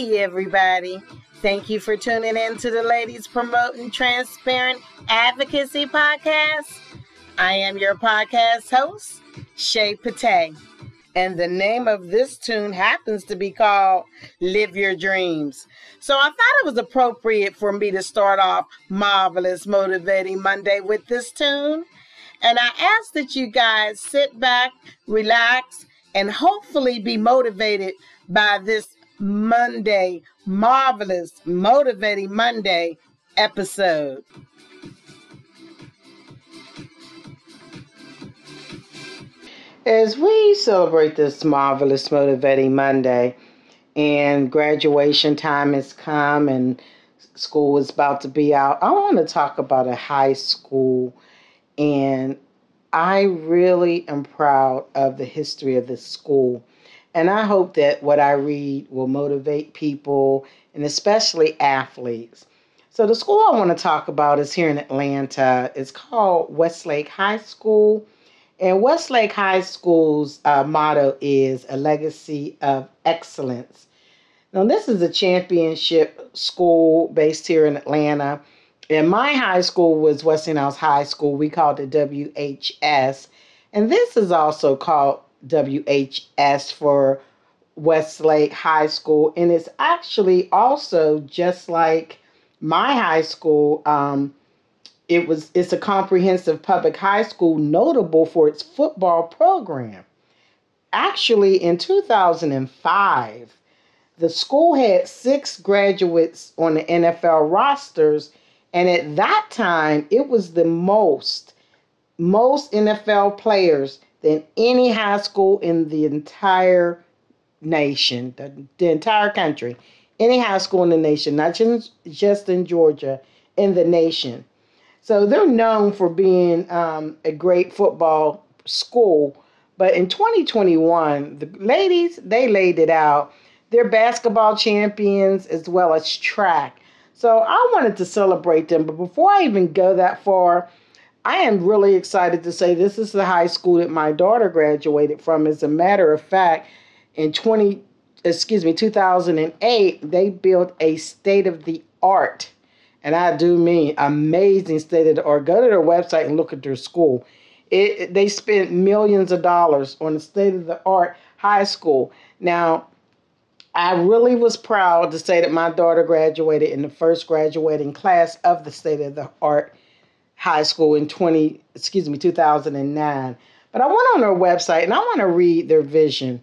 Hey, everybody. Thank you for tuning in to the Ladies Promoting Transparent Advocacy Podcast. I am your podcast host, Shea Patay. And the name of this tune happens to be called Live Your Dreams. So I thought it was appropriate for me to start off Marvelous Motivating Monday with this tune. And I ask that you guys sit back, relax, and hopefully be motivated by this Monday, Marvelous Motivating Monday episode. As we celebrate this Marvelous Motivating Monday, and graduation time has come and school is about to be out, I want to talk about a high school, and I really am proud of the history of this school. And I hope that what I read will motivate people, and especially athletes. So the school I want to talk about is here in Atlanta. It's called Westlake High School. And Westlake High School's motto is a legacy of excellence. Now, this is a championship school based here in Atlanta. And my high school was Westinghouse High School. We called it WHS. And this is also called WHS for Westlake High School, and it's actually also just like my high school. It's a comprehensive public high school notable for its football program. Actually, in 2005, the school had 6 graduates on the NFL rosters, and at that time, it was the most NFL players than any high school in the entire nation, the entire country. Any high school in the nation, not just in Georgia, in the nation. So they're known for being a great football school. But in 2021, the ladies, they laid it out. They're basketball champions as well as track. So I wanted to celebrate them. But before I even go that far, I am really excited to say this is the high school that my daughter graduated from. As a matter of fact, in 2008, they built a state-of-the-art, and I do mean amazing state-of-the-art. Go to their website and look at their school. They spent millions of dollars on a state-of-the-art high school. Now, I really was proud to say that my daughter graduated in the first graduating class of the state-of-the-art high school in 2009. But I went on their website and I want to read their vision.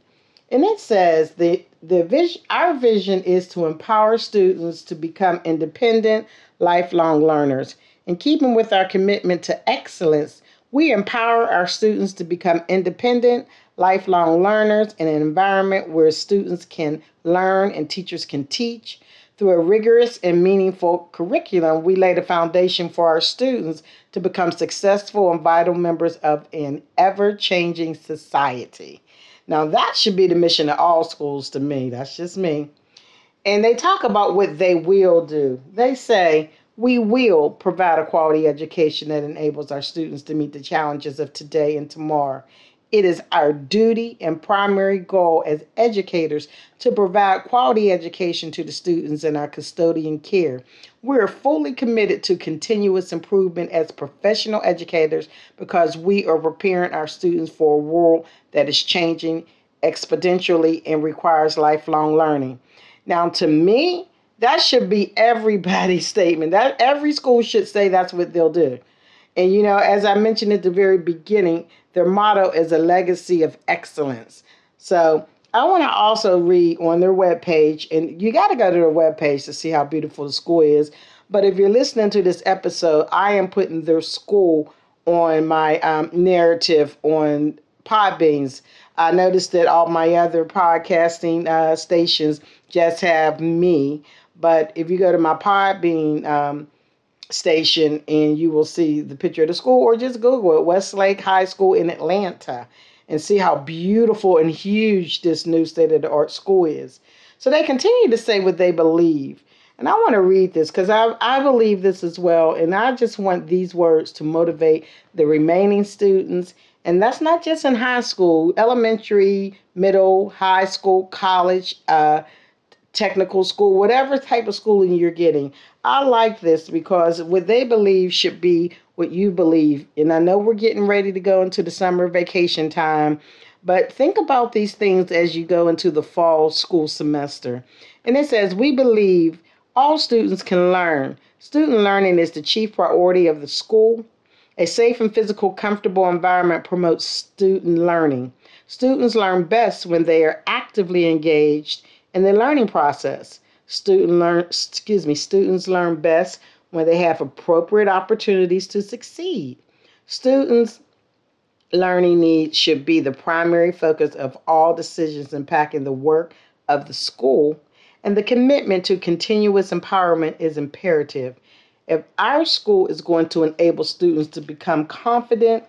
And it says the vision, our vision is to empower students to become independent, lifelong learners. In keeping with our commitment to excellence, we empower our students to become independent, lifelong learners in an environment where students can learn and teachers can teach. Through a rigorous and meaningful curriculum, we lay the foundation for our students to become successful and vital members of an ever-changing society. Now, that should be the mission of all schools to me. That's just me. And they talk about what they will do. They say, we will provide a quality education that enables our students to meet the challenges of today and tomorrow. It is our duty and primary goal as educators to provide quality education to the students in our custodian care. We are fully committed to continuous improvement as professional educators because we are preparing our students for a world that is changing exponentially and requires lifelong learning. Now, to me, that should be everybody's statement. That every school should say that's what they'll do. And, you know, as I mentioned at the very beginning, their motto is a legacy of excellence. So I want to also read on their webpage, and you got to go to their webpage to see how beautiful the school is. But if you're listening to this episode, I am putting their school on my narrative on Podbeans. I noticed that all my other podcasting stations just have me. But if you go to my Podbean station, and you will see the picture of the school, or just Google it, Westlake High School in Atlanta, and see how beautiful and huge this new state-of-the-art school is. So they continue to say what they believe. And I want to read this because I believe this as well. And I just want these words to motivate the remaining students. And that's not just in high school, elementary, middle, high school, college, technical school, whatever type of schooling you're getting. I like this because what they believe should be what you believe. And I know we're getting ready to go into the summer vacation time, but think about these things as you go into the fall school semester. And it says, we believe all students can learn. Student learning is the chief priority of the school. A safe and physical, comfortable environment promotes student learning. Students learn best when they are actively engaged in the learning process. Students learn best when they have appropriate opportunities to succeed. Students' learning needs should be the primary focus of all decisions impacting the work of the school, and the commitment to continuous empowerment is imperative. If our school is going to enable students to become confident,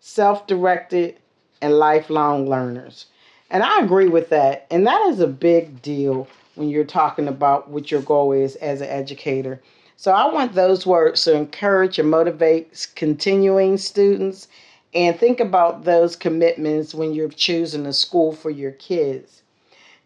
self-directed, and lifelong learners. And I agree with that. And that is a big deal when you're talking about what your goal is as an educator. So I want those words to encourage and motivate continuing students, and think about those commitments when you're choosing a school for your kids.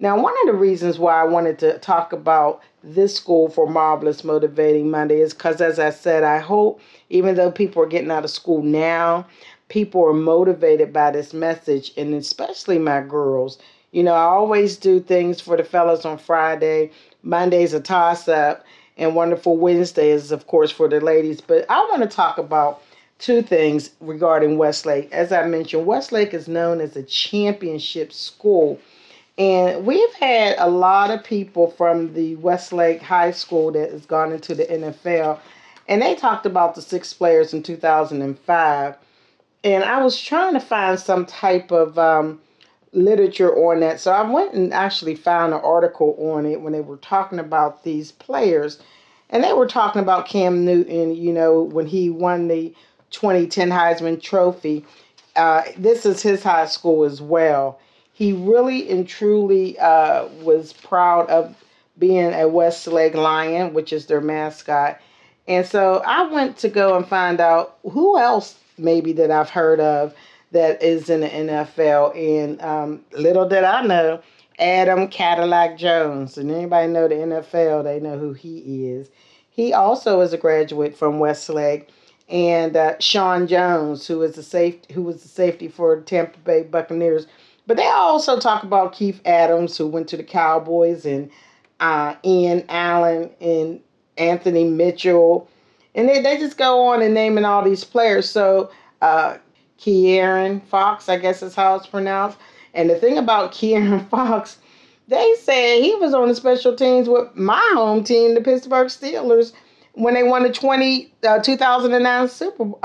Now, one of the reasons why I wanted to talk about this school for Marvelous Motivating Monday is because, as I said, I hope even though people are getting out of school now, people are motivated by this message, and especially my girls. You know, I always do things for the fellas on Friday. Monday's a toss-up, and Wonderful Wednesday is, of course, for the ladies. But I want to talk about two things regarding Westlake. As I mentioned, Westlake is known as a championship school. And we've had a lot of people from the Westlake High School that has gone into the NFL. And they talked about the 6 players in 2005. And I was trying to find some type of literature on that. So I went and actually found an article on it when they were talking about these players. And they were talking about Cam Newton, you know, when he won the 2010 Heisman Trophy. This is his high school as well. He really and truly was proud of being a Westlake Lion, which is their mascot. And so I went to go and find out who else maybe that I've heard of that is in the NFL. And little did I know, Adam Cadillac Jones. And anybody know the NFL, they know who he is. He also is a graduate from Westlake. And Sean Jones, who was the safety for Tampa Bay Buccaneers. But they also talk about Keith Adams, who went to the Cowboys, and Ian Allen and Anthony Mitchell. And they just go on and naming all these players. So Kieran Fox, I guess is how it's pronounced. And the thing about Kieran Fox, they said he was on the special teams with my home team, the Pittsburgh Steelers, when they won the 2009 Super Bowl.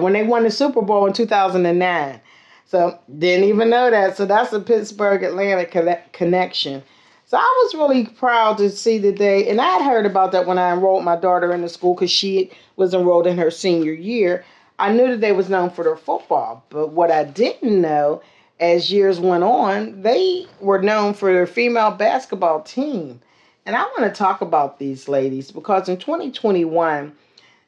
When they won the Super Bowl in 2009. So, didn't even know that. So, that's the Pittsburgh-Atlanta connection. So, I was really proud to see the day. And I had heard about that when I enrolled my daughter in the school because she was enrolled in her senior year. I knew that they was known for their football. But what I didn't know, as years went on, they were known for their female basketball team. And I want to talk about these ladies because in 2021...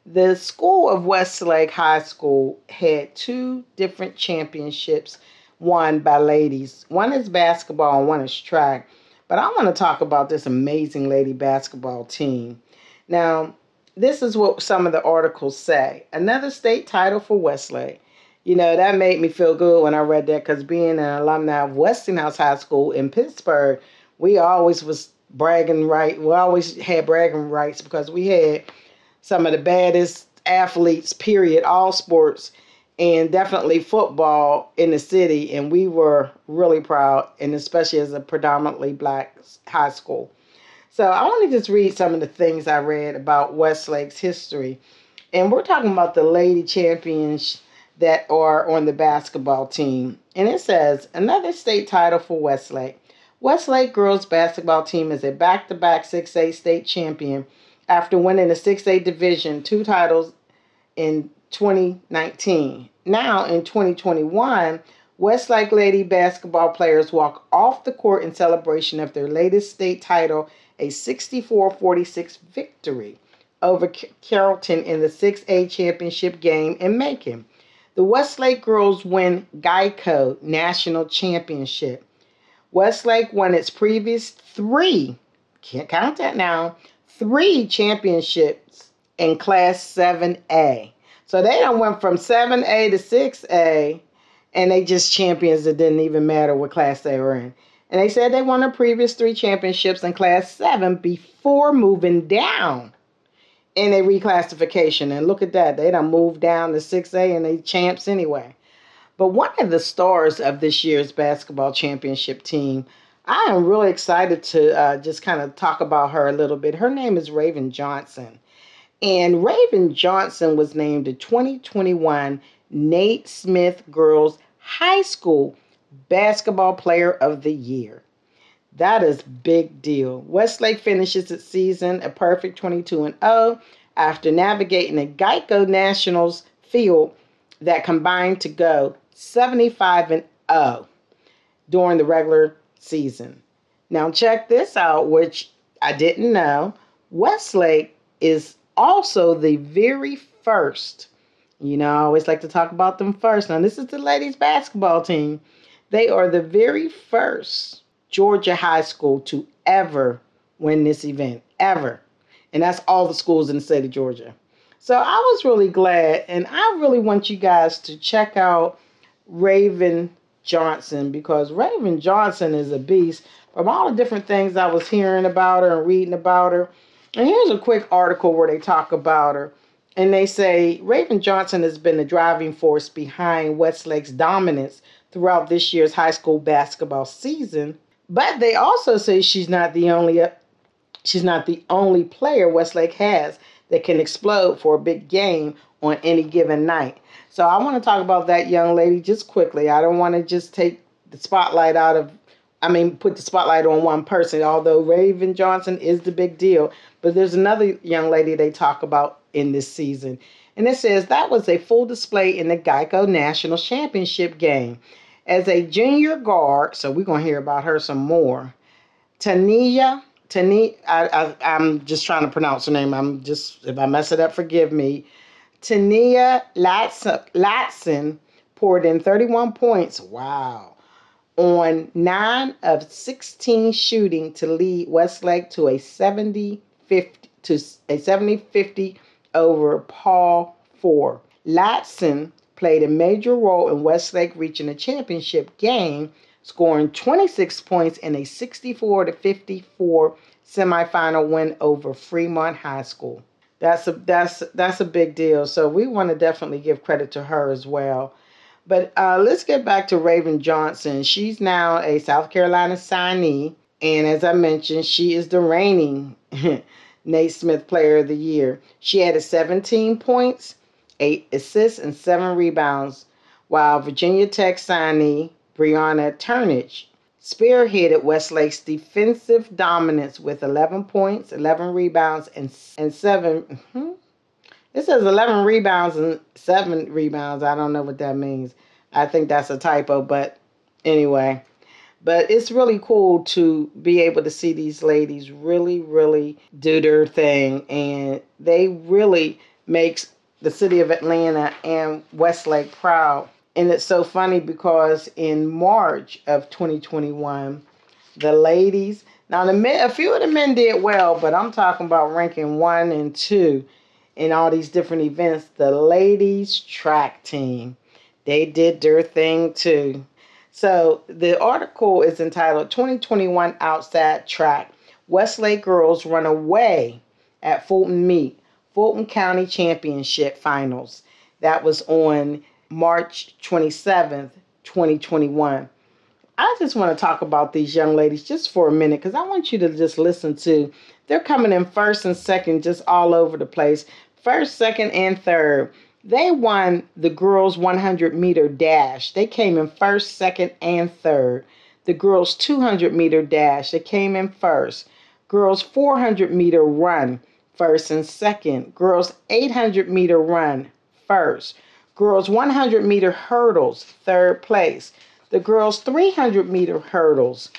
the school of Westlake High School had 2 different championships won by ladies. One is basketball and one is track. But I want to talk about this amazing lady basketball team. Now, this is what some of the articles say. Another state title for Westlake. You know, that made me feel good when I read that because being an alumni of Westinghouse High School in Pittsburgh, we always was bragging rights. We always had bragging rights because we had some of the baddest athletes, period, all sports, and definitely football in the city. And we were really proud, and especially as a predominantly black high school. So I want to just read some of the things I read about Westlake's history. And we're talking about the lady champions that are on the basketball team. And it says, another state title for Westlake. Westlake girls basketball team is a back-to-back 6A state champion after winning the 6A division 2 titles in 2019. Now, in 2021, Westlake lady basketball players walk off the court in celebration of their latest state title, a 64-46 victory over Carrollton in the 6A championship game in Macon. The Westlake girls win Geico National Championship. Westlake won its previous three championships in Class 7A. So they done went from 7A to 6A, and they just champions that didn't even matter what class they were in. And they said they won the previous three championships in Class 7 before moving down in a reclassification. And look at that. They done moved down to 6A, and they champs anyway. But one of the stars of this year's basketball championship team, I am really excited to just kind of talk about her a little bit. Her name is Raven Johnson. And Raven Johnson was named the 2021 Naismith Girls High School Basketball Player of the Year. That is big deal. Westlake finishes its season a perfect 22-0 after navigating the Geico Nationals field that combined to go 75-0 during the regular season. Now check this out, which I didn't know. Westlake is also the very first, you know, I always like to talk about them first. Now this is the ladies basketball team. They are the very first Georgia high school to ever win this event, ever. And that's all the schools in the state of Georgia. So I was really glad, and I really want you guys to check out Raven Johnson, because Raven Johnson is a beast. From all the different things I was hearing about her and reading about her, and here's a quick article where they talk about her, and they say Raven Johnson has been the driving force behind Westlake's dominance throughout this year's high school basketball season. But they also say she's not the only player Westlake has that can explode for a big game on any given night. So I want to talk about that young lady just quickly. I don't want to just put the spotlight on one person, although Raven Johnson is the big deal. But there's another young lady they talk about in this season. And it says that was a full display in the Geico National Championship game. As a junior guard, so we're going to hear about her some more, Tania, I'm just trying to pronounce her name. If I mess it up, forgive me. Tania Latson poured in 31 points. Wow. On 9 of 16 shooting to lead Westlake to a 70-50 over Paul 4. Latson played a major role in Westlake reaching a championship game, scoring 26 points in a 64-54 semifinal win over Fremont High School. That's a big deal. So we want to definitely give credit to her as well. But let's get back to Raven Johnson. She's now a South Carolina signee, and as I mentioned, she is the reigning Naismith Player of the Year. She added 17 points, 8 assists, and 7 rebounds, while Virginia Tech signee Brianna Turnage spearheaded Westlake's defensive dominance with 11 points, 11 rebounds, and 7. It says 11 rebounds and 7 rebounds. I don't know what that means. I think that's a typo, but anyway. But it's really cool to be able to see these ladies really, really do their thing. And they really makes the city of Atlanta and Westlake proud. And it's so funny because in March of 2021, the ladies, now the men, a few of the men did well, but I'm talking about ranking 1 and 2 in all these different events. The ladies track team, they did their thing too. So the article is entitled 2021 Outside Track. Westlake Girls Run Away at Fulton County Championship Finals. That was on March 27th, 2021. I just want to talk about these young ladies just for a minute, because I want you to just listen to, they're coming in first and second, just all over the place. First, second, and third. They won the girls 100-meter dash. They came in first, second, and third. The girls 200-meter dash. They came in first. Girls 400-meter run, first and second. Girls 800-meter run, first. Girls 100-meter hurdles, third place. The girls 300-meter hurdles,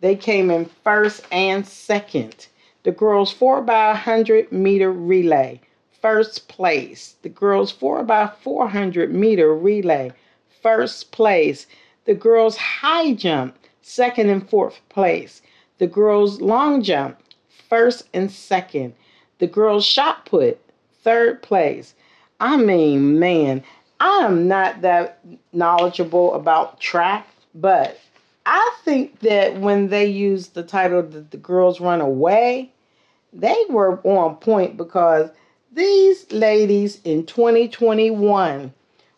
they came in first and second. The girls 4x100-meter relay, first place. The girls 4x400-meter relay, first place. The girls high jump, second and fourth place. The girls' long jump, first and second. The girls' shot put, third place. I mean, man, I am not that knowledgeable about track, but I think that when they used the title that the girls run away, they were on point, because these ladies in 2021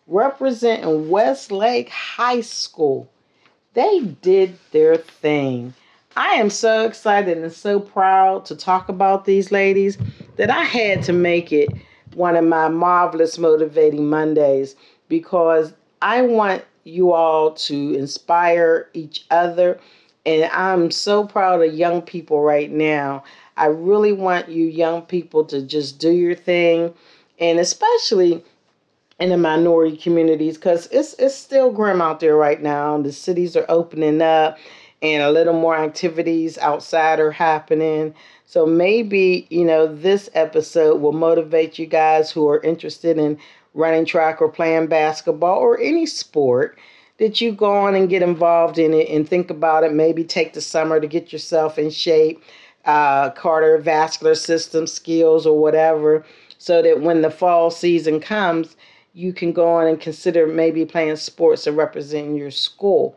representing Westlake High School, they did their thing. I am so excited and so proud to talk about these ladies that I had to make it one of my marvelous motivating Mondays, because I want you all to inspire each other. And I'm so proud of young people right now. I really want you young people to just do your thing, and especially in the minority communities, because it's still grim out there right now. The cities are opening up and a little more activities outside are happening. So maybe, you know, this episode will motivate you guys who are interested in running track or playing basketball or any sport, that you go on and get involved in it and think about it. Maybe take the summer to get yourself in shape, cardiovascular system skills or whatever, so that when the fall season comes, you can go on and consider maybe playing sports and representing your school.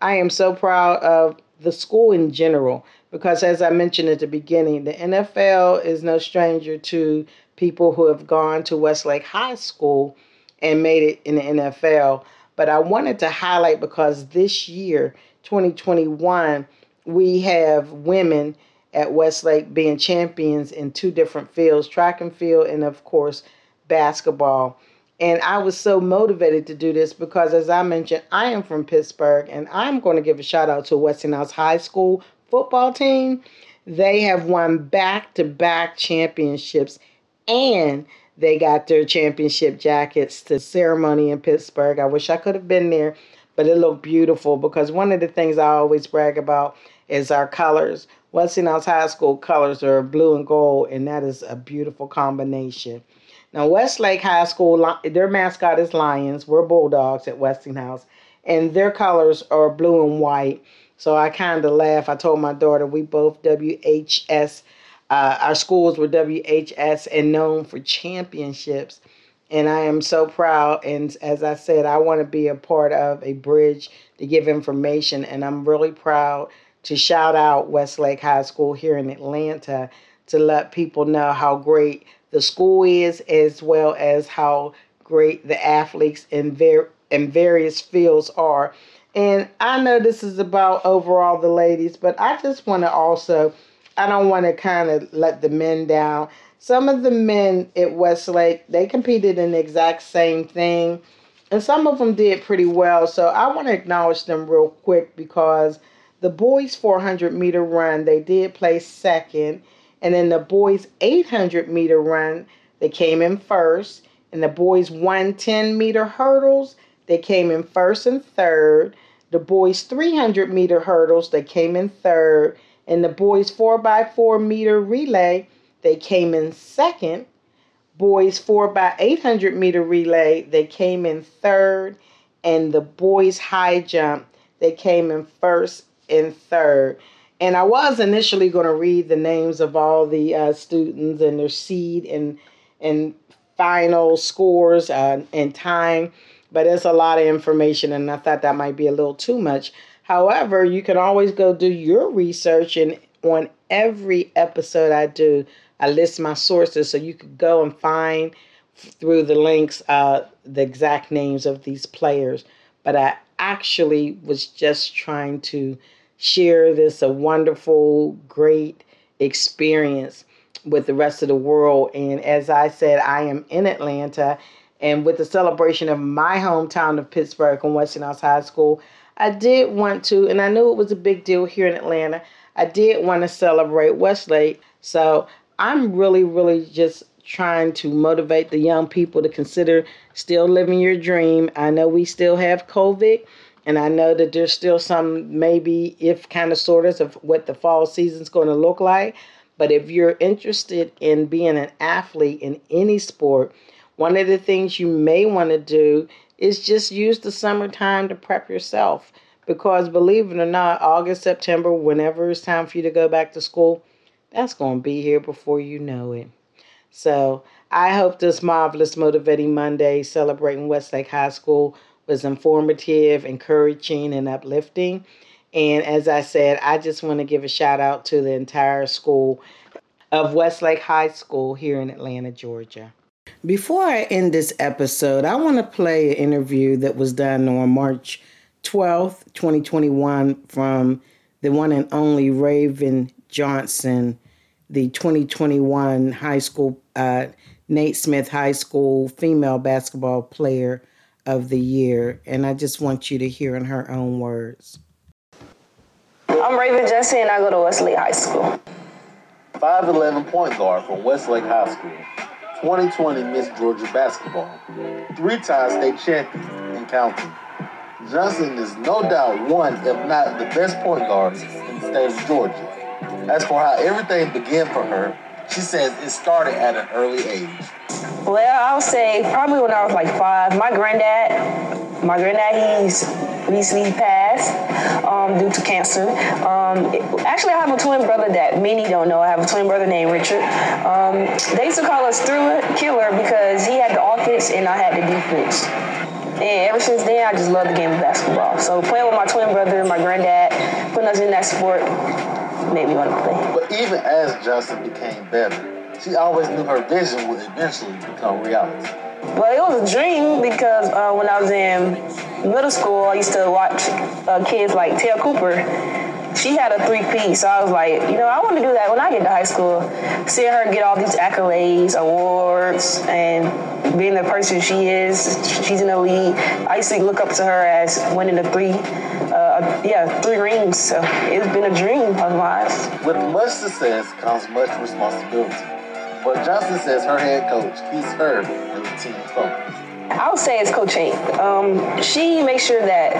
I am so proud of the school in general, because as I mentioned at the beginning, the NFL is no stranger to people who have gone to Westlake High School and made it in the NFL. But I wanted to highlight, because this year, 2021, we have women at Westlake being champions in two different fields, track and field and, of course, basketball. And I was so motivated to do this because, as I mentioned, I am from Pittsburgh, and I'm going to give a shout out to Westinghouse High School football team. They have won back-to-back championships, and they got their championship jackets to ceremony in Pittsburgh. I wish I could have been there, but it looked beautiful, because one of the things I always brag about is our colors. Westinghouse High School colors are blue and gold, and that is a beautiful combination. Now, Westlake High School, their mascot is lions. We're Bulldogs at Westinghouse, and their colors are blue and white. So I kind of laugh. I told my daughter we both WHS. Our schools were WHS and known for championships, and I am so proud. And as I said, I want to be a part of a bridge to give information, and I'm really proud to shout out Westlake High School here in Atlanta to let people know how great the school is, as well as how great the athletes in various fields are. And I know this is about overall the ladies, but I just want to also, I don't want to kind of let the men down. Some of the men at Westlake, they competed in the exact same thing, and some of them did pretty well. So I want to acknowledge them real quick, because the boys' 400-meter run, they did place second. And then the boys' 800-meter run, they came in first. And the boys' 110-meter hurdles, they came in first and third. The boys' 300-meter hurdles, they came in third. And the boys' 4x4-meter relay, they came in second. Boys' 4x800-meter relay, they came in third. And the boys' high jump, they came in first and third. And I was initially going to read the names of all the students and their seed and final scores and time, but it's a lot of information, and I thought that might be a little too much. However, you can always go do your research, and on every episode I do, I list my sources, so you could go and find through the links the exact names of these players. But I actually was just trying to share this a wonderful, great experience with the rest of the world. And as I said, I am in Atlanta, and with the celebration of my hometown of Pittsburgh and Westinghouse High School, I did want to, and I knew it was a big deal here in Atlanta, I did want to celebrate Westlake. So I'm really, really just trying to motivate the young people to consider still living your dream. I know we still have COVID, and I know that there's still some maybe if kind of sort of what the fall season's going to look like. But if you're interested in being an athlete in any sport, one of the things you may want to do is just use the summertime to prep yourself, Because believe it or not, August, September, whenever it's time for you to go back to school, that's going to be here before you know it. So I hope this marvelous Motivating Monday celebrating Westlake High School was informative, encouraging, and uplifting. And as I said, I just want to give a shout out to the entire school of Westlake High School here in Atlanta, Georgia. Before I end this episode, I want to play an interview that was done on March 12th, 2021 from the one and only Raven Johnson, the 2021 high school, Naismith High School female basketball player of the year. And I just want you to hear in her own words. I'm Raven Johnson and I go to Westlake High School. 5'11 point guard from Westlake High School. 2020 Miss Georgia Basketball. Three-time state champion and counting. Johnson is no doubt one, if not the best point guard in the state of Georgia. As for how everything began for her, she says it started at an early age. Well, I would say probably when I was like 5. My granddad, he's recently passed due to cancer. Actually, I have a twin brother that many don't know. I have a twin brother named Richard. They used to call us Thriller Killer because he had the offense and I had the defense. And ever since then, I just love the game of basketball. So playing with my twin brother and my granddad, putting us in that sport, made me want to play. But even as Johnson became better, she always knew her vision would eventually become reality. Well, it was a dream because when I was in middle school, I used to watch kids like Tia Cooper. She had a 3-piece, so I was like, you know, I want to do that when I get to high school. Seeing her get all these accolades, awards, and being the person she is, she's in the league. I used to look up to her as winning the 3 rings, so it's been a dream of mine. With much success comes much responsibility. But Johnson says her head coach keeps her in the team focus. I would say it's coaching. She makes sure that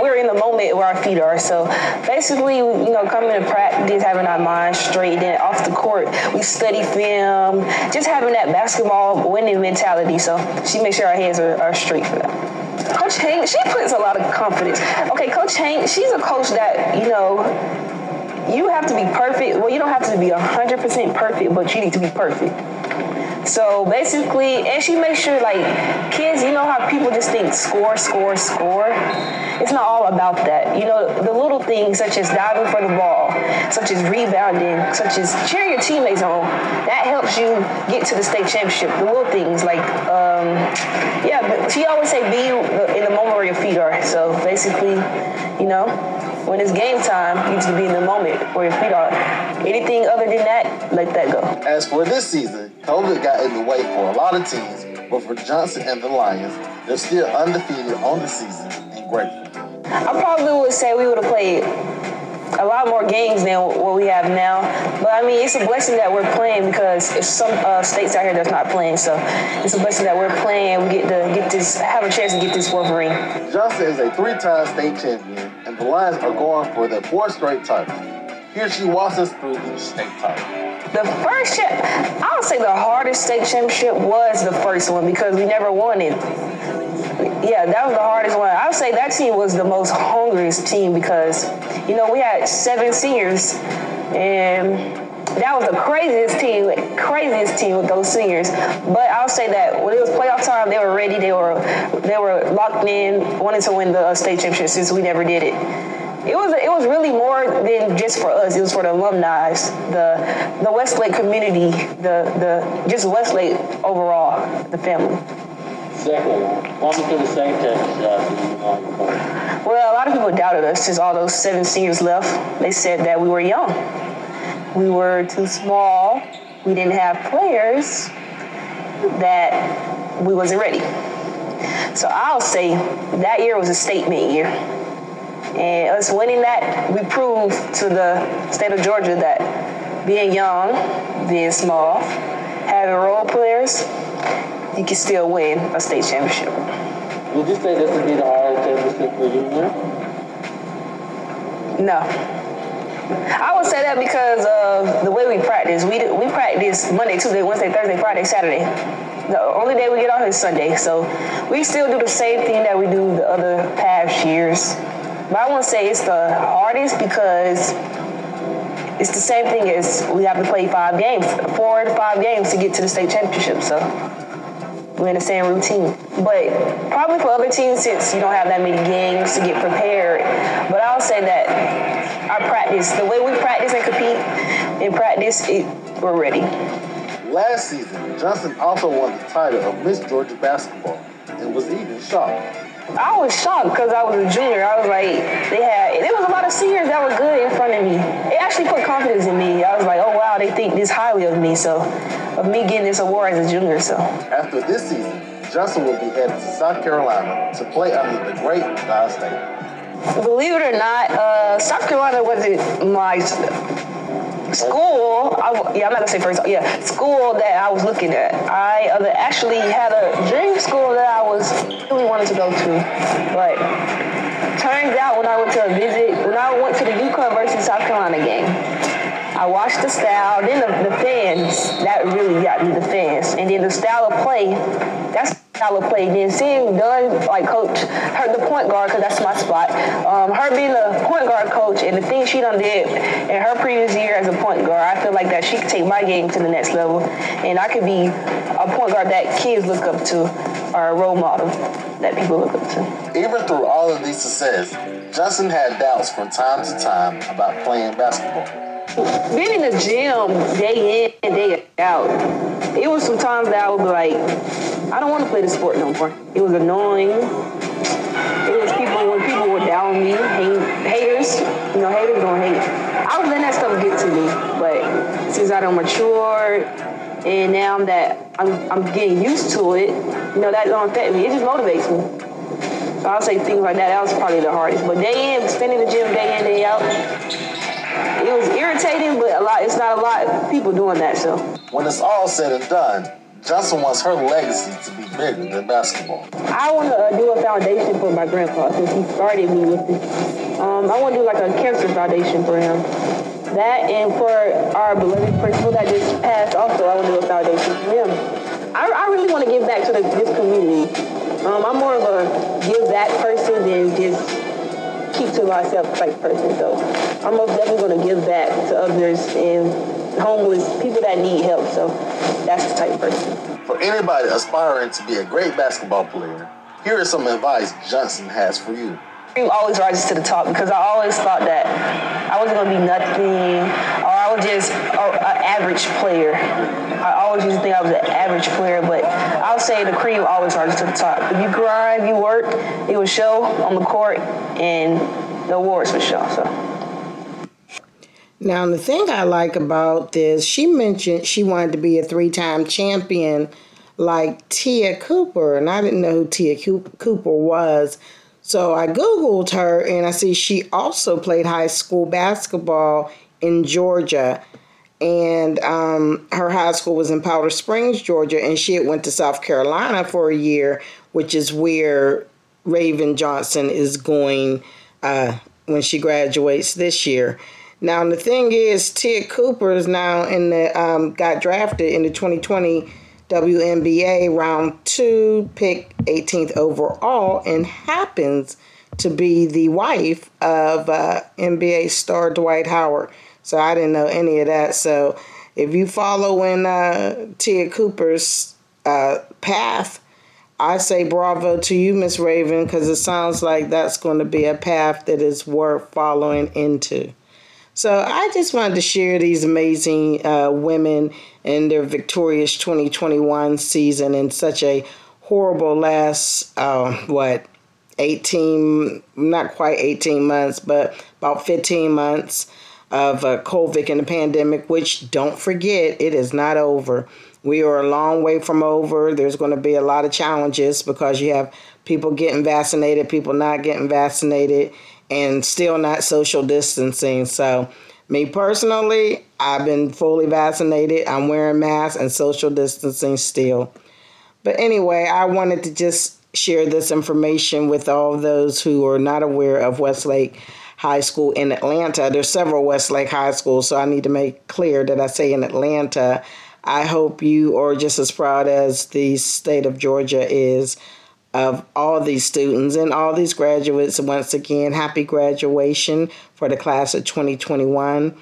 we're in the moment where our feet are. So basically, you know, coming to practice, having our minds straight, then off the court, we study film, just having that basketball winning mentality. So she makes sure our heads are straight for that. Coach Hank, she puts a lot of confidence. Okay, Coach Hank, she's a coach that, you know, you have to be perfect. Well, you don't have to be 100% perfect, but you need to be perfect. So basically, and she makes sure, like, kids, you know how people just think score, score, score? It's not all about that. You know, the little things such as diving for the ball, such as rebounding, such as cheering your teammates on, that helps you get to the state championship. The little things, like, but she always say be in the moment where your feet are. So basically, you know, when it's game time, you need to be in the moment where your feet are. Anything other than that, let that go. As for this season, COVID got in the way for a lot of teams, but for Johnson and the Lions, they're still undefeated on the season and grateful. I probably would say we would have played a lot more games than what we have now. But, I mean, it's a blessing that we're playing because there's some states out here that's not playing. So it's a blessing that we're playing. We have a chance to get this Wolverine. Johnson is a 3-time state champion, and the Lions are going for their 4th straight title. Here she walks us through each state title. The first chip, I would say the hardest state championship was the first one because we never won it. Yeah, that was the hardest one. I would say that team was the most hungriest team because, you know, we had 7 seniors and that was the craziest team with those seniors. But I'll say that when it was playoff time, they were ready. They were locked in, wanting to win the state championship since we never did it. It was really more than just for us. It was for the alumni, the Westlake community, the just Westlake overall, the family. Second, walk me through the same test. Well, a lot of people doubted us since all those 7 seniors left. They said that we were young. We were too small. We didn't have players, that we wasn't ready. So I'll say that year was a statement year. And us winning that, we proved to the state of Georgia that being young, being small, having role players, you can still win a state championship. Would you say this would be the hardest championship for you now? No. I would say that because of the way we practice. We practice Monday, Tuesday, Wednesday, Thursday, Friday, Saturday. The only day we get on is Sunday, so we still do the same thing that we do the other past years. But I won't say it's the hardest because it's the same thing as we have to play 4 to 5 games to get to the state championship. So we're in the same routine. But probably for other teams, since you don't have that many games to get prepared, but I'll say that our practice, the way we practice and compete in practice, we're ready. Last season, Johnson also won the title of Miss Georgia Basketball and was even shocked. I was shocked because I was a junior. I was like, there was a lot of seniors that were good in front of me. It actually put confidence in me. I was like, oh, wow, they think this highly of me, of me getting this award as a junior. After this season, Johnson will be headed to South Carolina to play under the great Dye State. Believe it or not, South Carolina wasn't my school. School that I was looking at. I actually had a dream school that I was really wanted to go to, but turns out when I went to the UConn versus South Carolina game, I watched the style, then the fans. That really got me, the fans, and then the style of play. That's style of play. Then seeing Dunn, like coach, her the point guard, because that's my spot. Her being a point guard coach and the things she done did in her previous year as a point guard, I feel like that she could take my game to the next level, and I could be a point guard that kids look up to, or a role model that people look up to. Even through all of these success, Johnson had doubts from time to time about playing basketball. Being in the gym day in and day out, it was sometimes that I would be like, I don't want to play the sport no more. It was annoying. It was people would down me, haters gonna hate. I was letting that stuff get to me, but since I done matured and now that I'm getting used to it, that don't affect me. It just motivates me. So I'll say things like that. That was probably the hardest. But day in, spending the gym day in, day out, it was irritating, but it's not a lot of people doing that, so. When it's all said and done, Johnson wants her legacy to be bigger than basketball. I want to do a foundation for my grandpa since he started me with it. I want to do like a cancer foundation for him. That and for our beloved principal that just passed also, I want to do a foundation for him. I really want to give back to this community. I'm more of a give back person than just keep to myself type person. So I'm most definitely going to give back to others and homeless people that need help, so that's the type of person. For anybody aspiring to be a great basketball player, here is some advice Johnson has for you. You always rises to the top, because I always thought that I wasn't going to be nothing, or I was just an average player. I always used to think I was an average player, but I'll say the cream always rises to the top. If you grind, you work, it will show on the court, and the awards will show, so. Now, the thing I like about this, she mentioned she wanted to be a 3-time champion like Tia Cooper, and I didn't know who Tia Cooper was. So I Googled her, and I see she also played high school basketball in Georgia, and her high school was in Powder Springs, Georgia, and she had went to South Carolina for a year, which is where Raven Johnson is going when she graduates this year. Now, the thing is, Tia Cooper is now got drafted in the 2020 WNBA round 2, pick 18th overall, and happens to be the wife of NBA star Dwight Howard. So I didn't know any of that. So if you follow in Tia Cooper's path, I say bravo to you, Miss Raven, because it sounds like that's going to be a path that is worth following into. So I just wanted to share these amazing women in their victorious 2021 season in such a horrible last, 18 months, but about 15 months of COVID and the pandemic, which, don't forget, it is not over. We are a long way from over. There's going to be a lot of challenges because you have people getting vaccinated, people not getting vaccinated, and still not social distancing. So me personally, I've been fully vaccinated. I'm wearing masks and social distancing still. But anyway, I wanted to just share this information with all those who are not aware of Westlake High School in Atlanta. There's several Westlake High Schools, so I need to make clear that I say in Atlanta. I hope you are just as proud as the state of Georgia is of all these students and all these graduates. Once again, happy graduation for the class of 2021.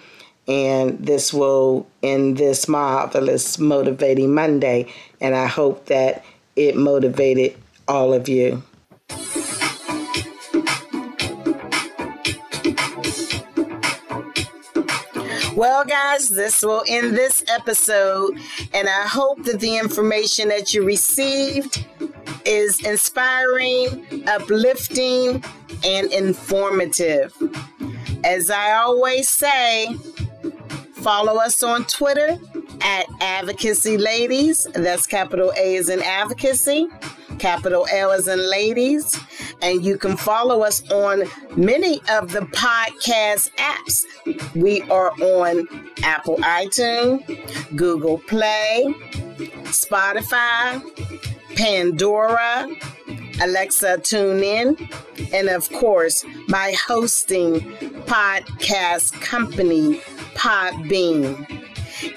And this will end this marvelous Motivating Monday. And I hope that it motivated all of you. Well, guys, this will end this episode, and I hope that the information that you received is inspiring, uplifting, and informative. As I always say, follow us on Twitter at Advocacy Ladies. That's capital A as in advocacy, capital L as in ladies. And you can follow us on many of the podcast apps. We are on Apple iTunes, Google Play, Spotify, Pandora, Alexa TuneIn, and of course, my hosting podcast company, Podbean.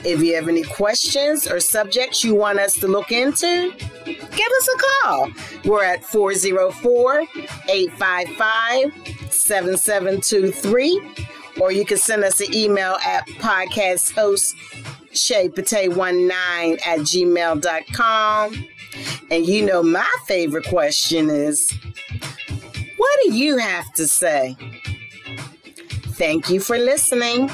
If you have any questions or subjects you want us to look into, give us a call. We're at 404-855-7723, or you can send us an email at podcasthost@gmail.com. And you know my favorite question is, what do you have to say? Thank you for listening.